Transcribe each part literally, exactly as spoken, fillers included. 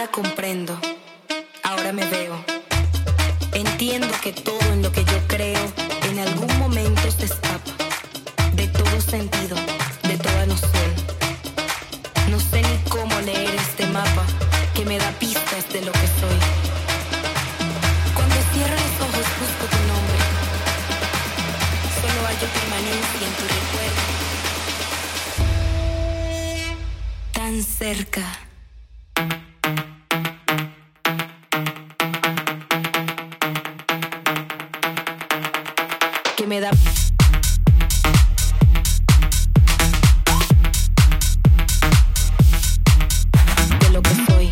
Ahora comprendo, ahora me veo. Entiendo que todo en lo que yo creo en algún momento se escapa de todo sentido, de toda noción. No sé ni cómo leer este mapa que me da pistas de lo que soy. Cuando cierro los ojos busco tu nombre. Solo hallo permanencia en tu recuerdo. Tan cerca. Me da de lo que soy.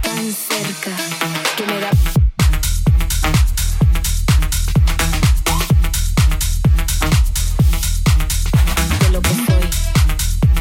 Tan cerca que me da de lo que soy. Tan cerca.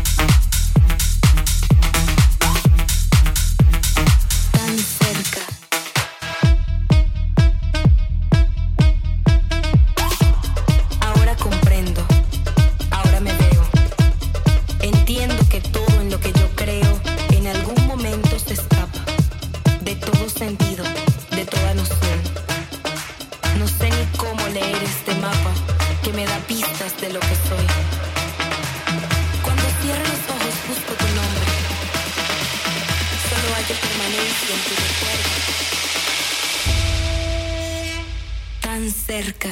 Cerca.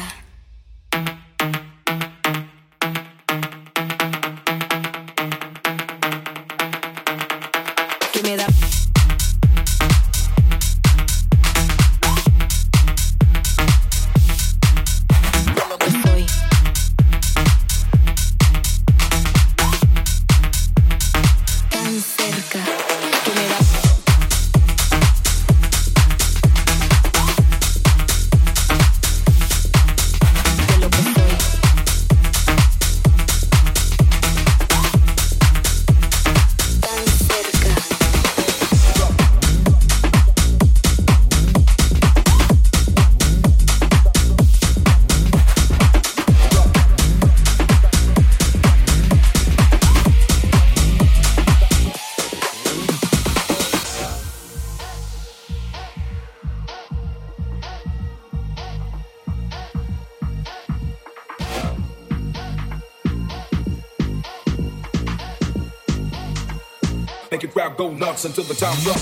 Make it grab, go nuts until the time's up.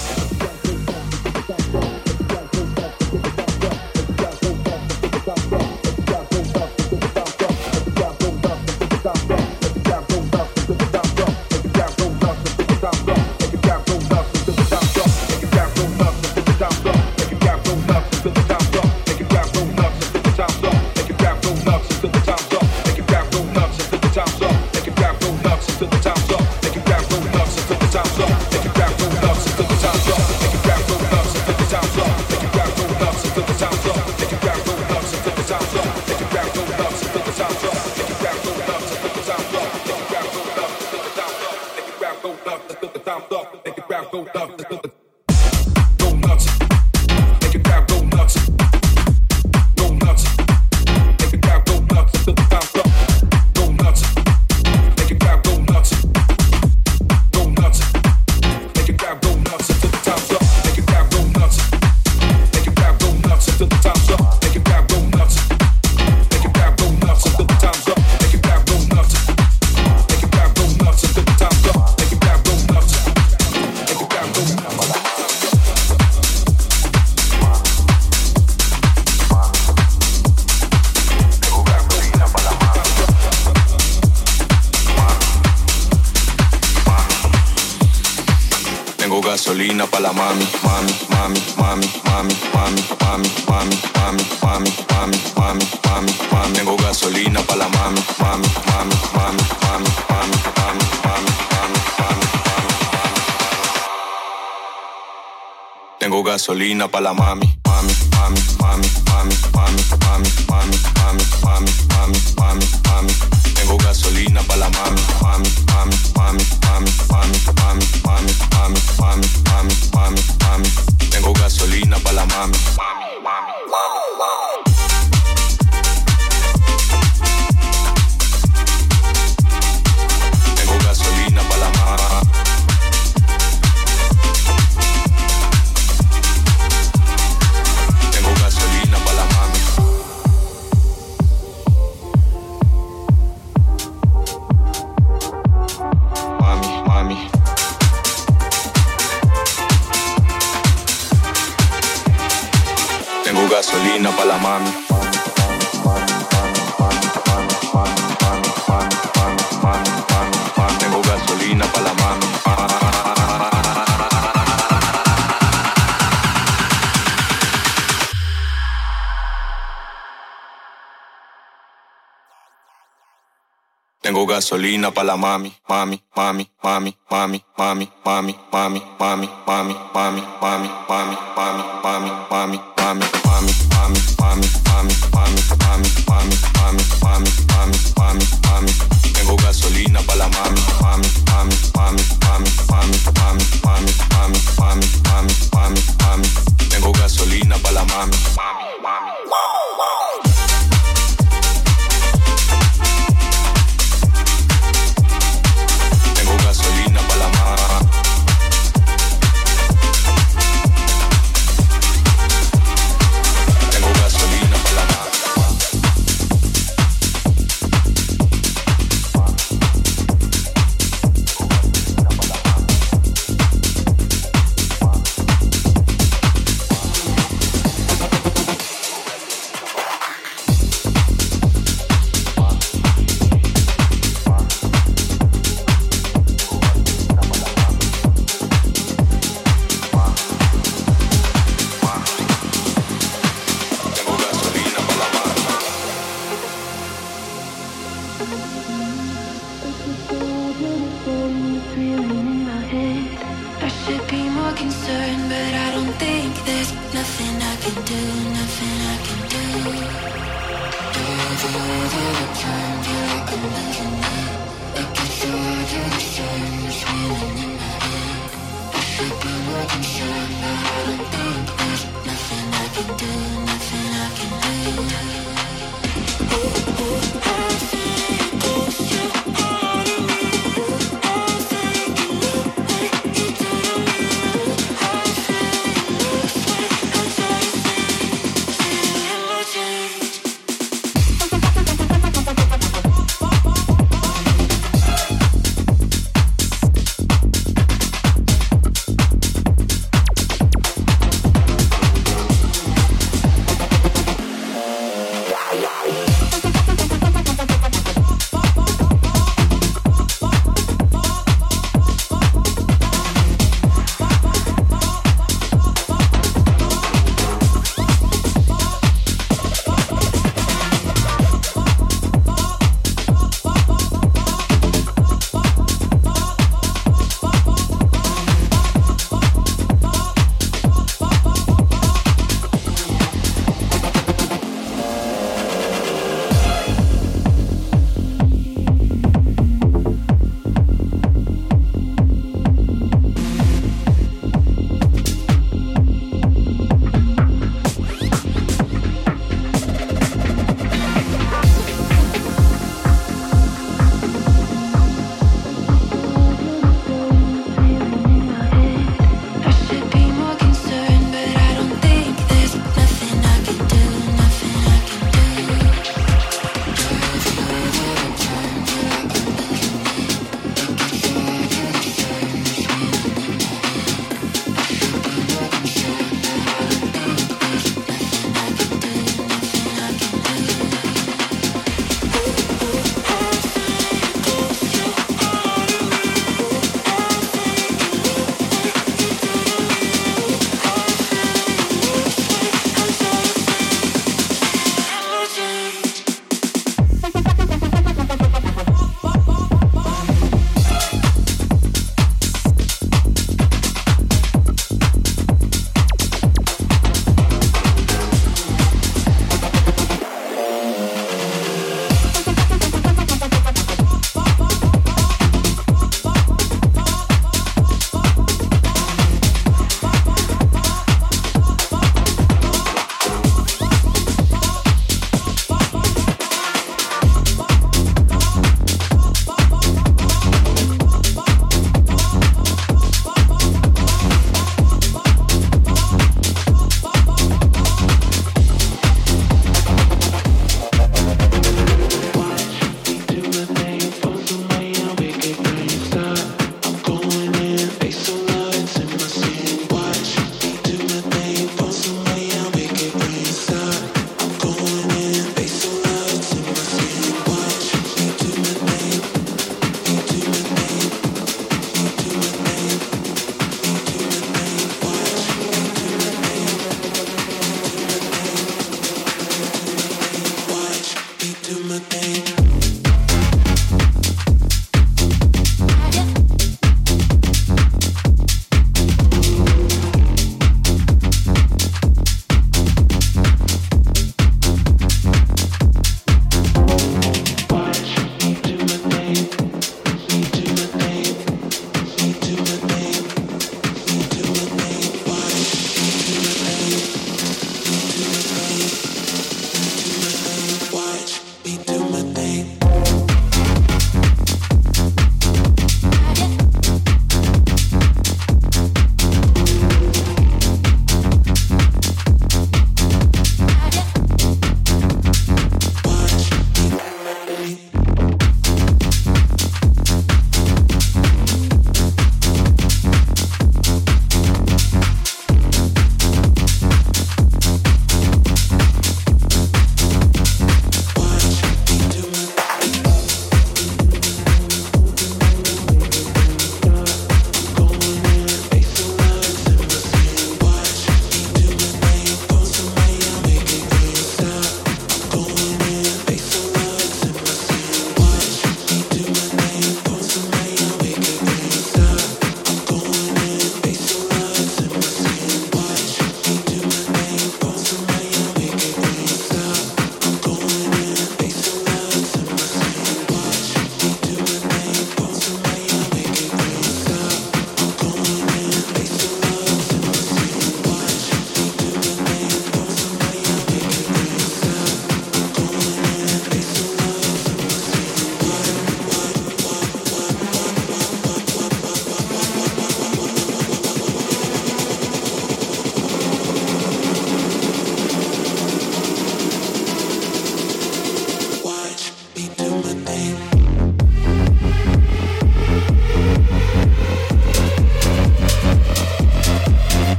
Gasolina pa' la mami, mami, mami, mami, mami, mami, mami, mami, mami, mami, mami, mami, mami, mami. Tengo gasolina pa' la mami, mami, mami, mami, mami, mami, mami, mami, mami, mami, mami. Tengo gasolina pa' la mami, mami, mami, mami, mami, mami, mami, mami, mami, mami, mami, mami, mami. Tengo gasolina pa' la mami, mami, mami, mami, mami, mami, mami, mami, mami, mami, mami, mami, mami. Tengo gasolina pa' la mami, mami, mami, mami, mami. Tengo mami. Tengo gasolina pa' la mami, mami, mami, mami, mami, mami, mami, mami, mami, mami, mami, mami, mami, mami, mami, mami, mami, mami, mami, mami, mami, mami, mami, mami, mami, mami, mami, mami, mami. Tengo gasolina pa' la mami, mami, mami, mami, mami, mami, mami, mami, mami, mami, mami, mami, mami. Tengo gasolina pa' la mami, mami, mami, mami.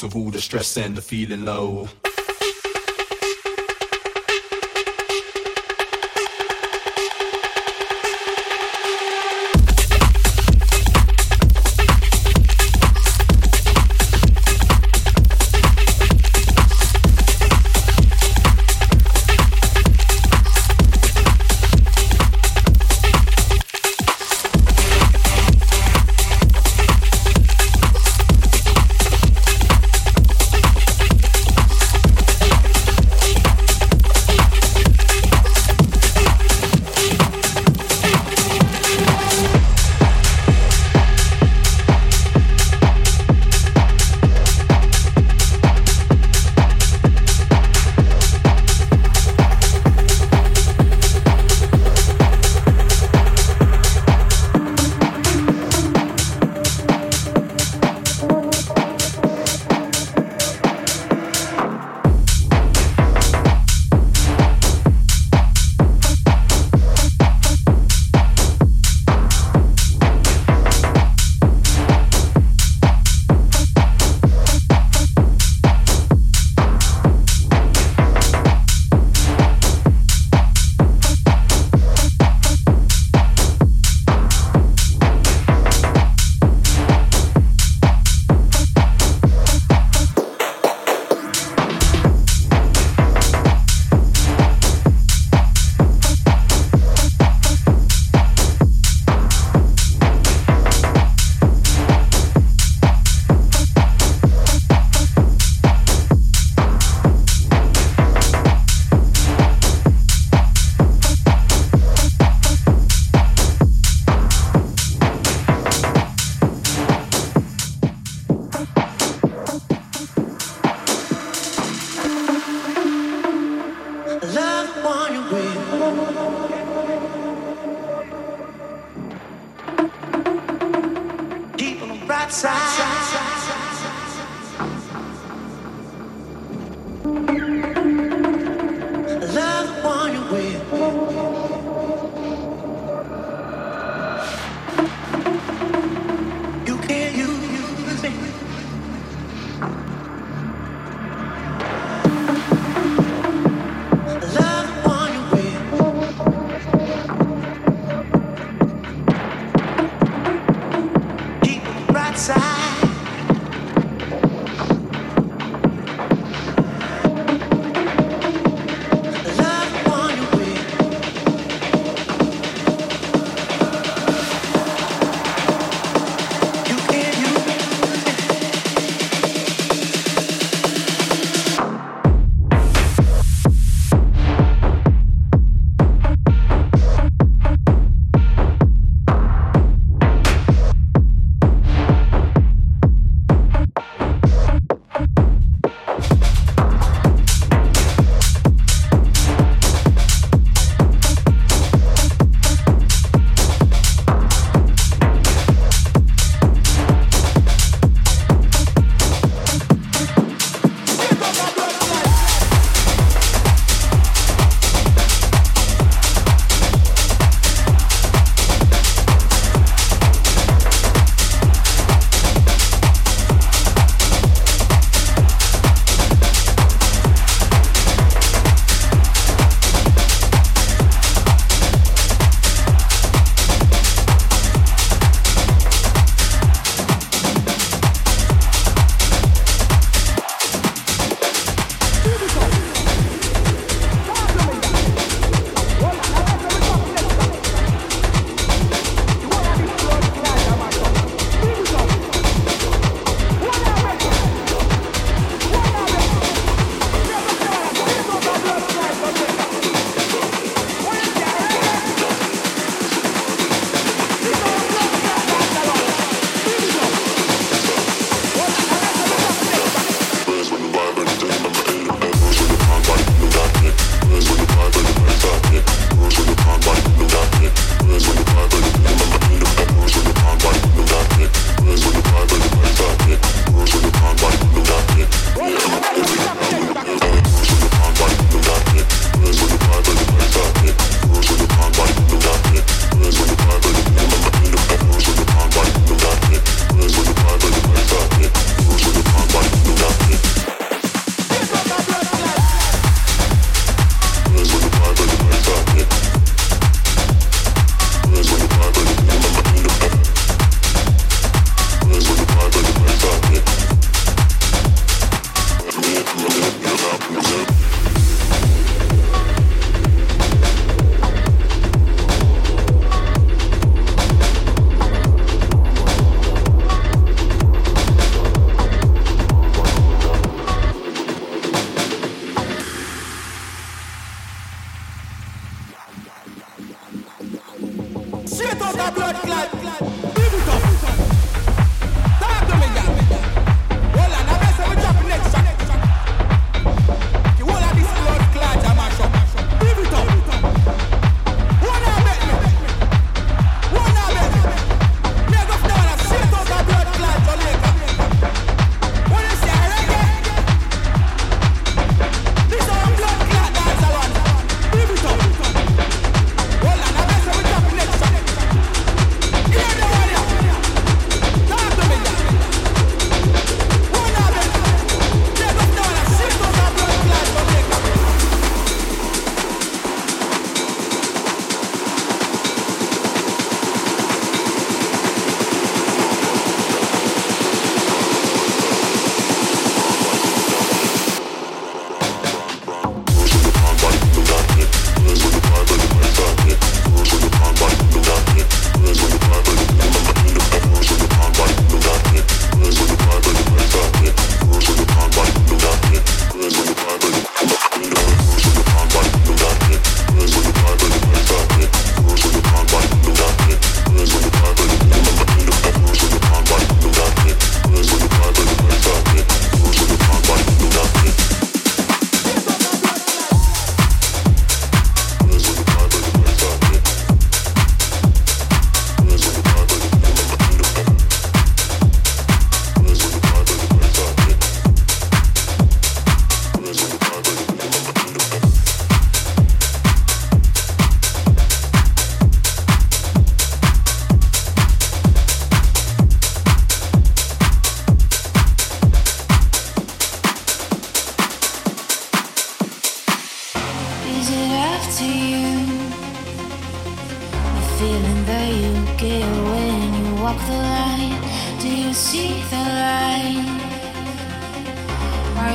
Of all the stress and the feeling low.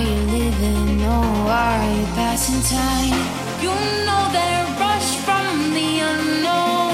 you living or are you passing time? You know that rush from the unknown.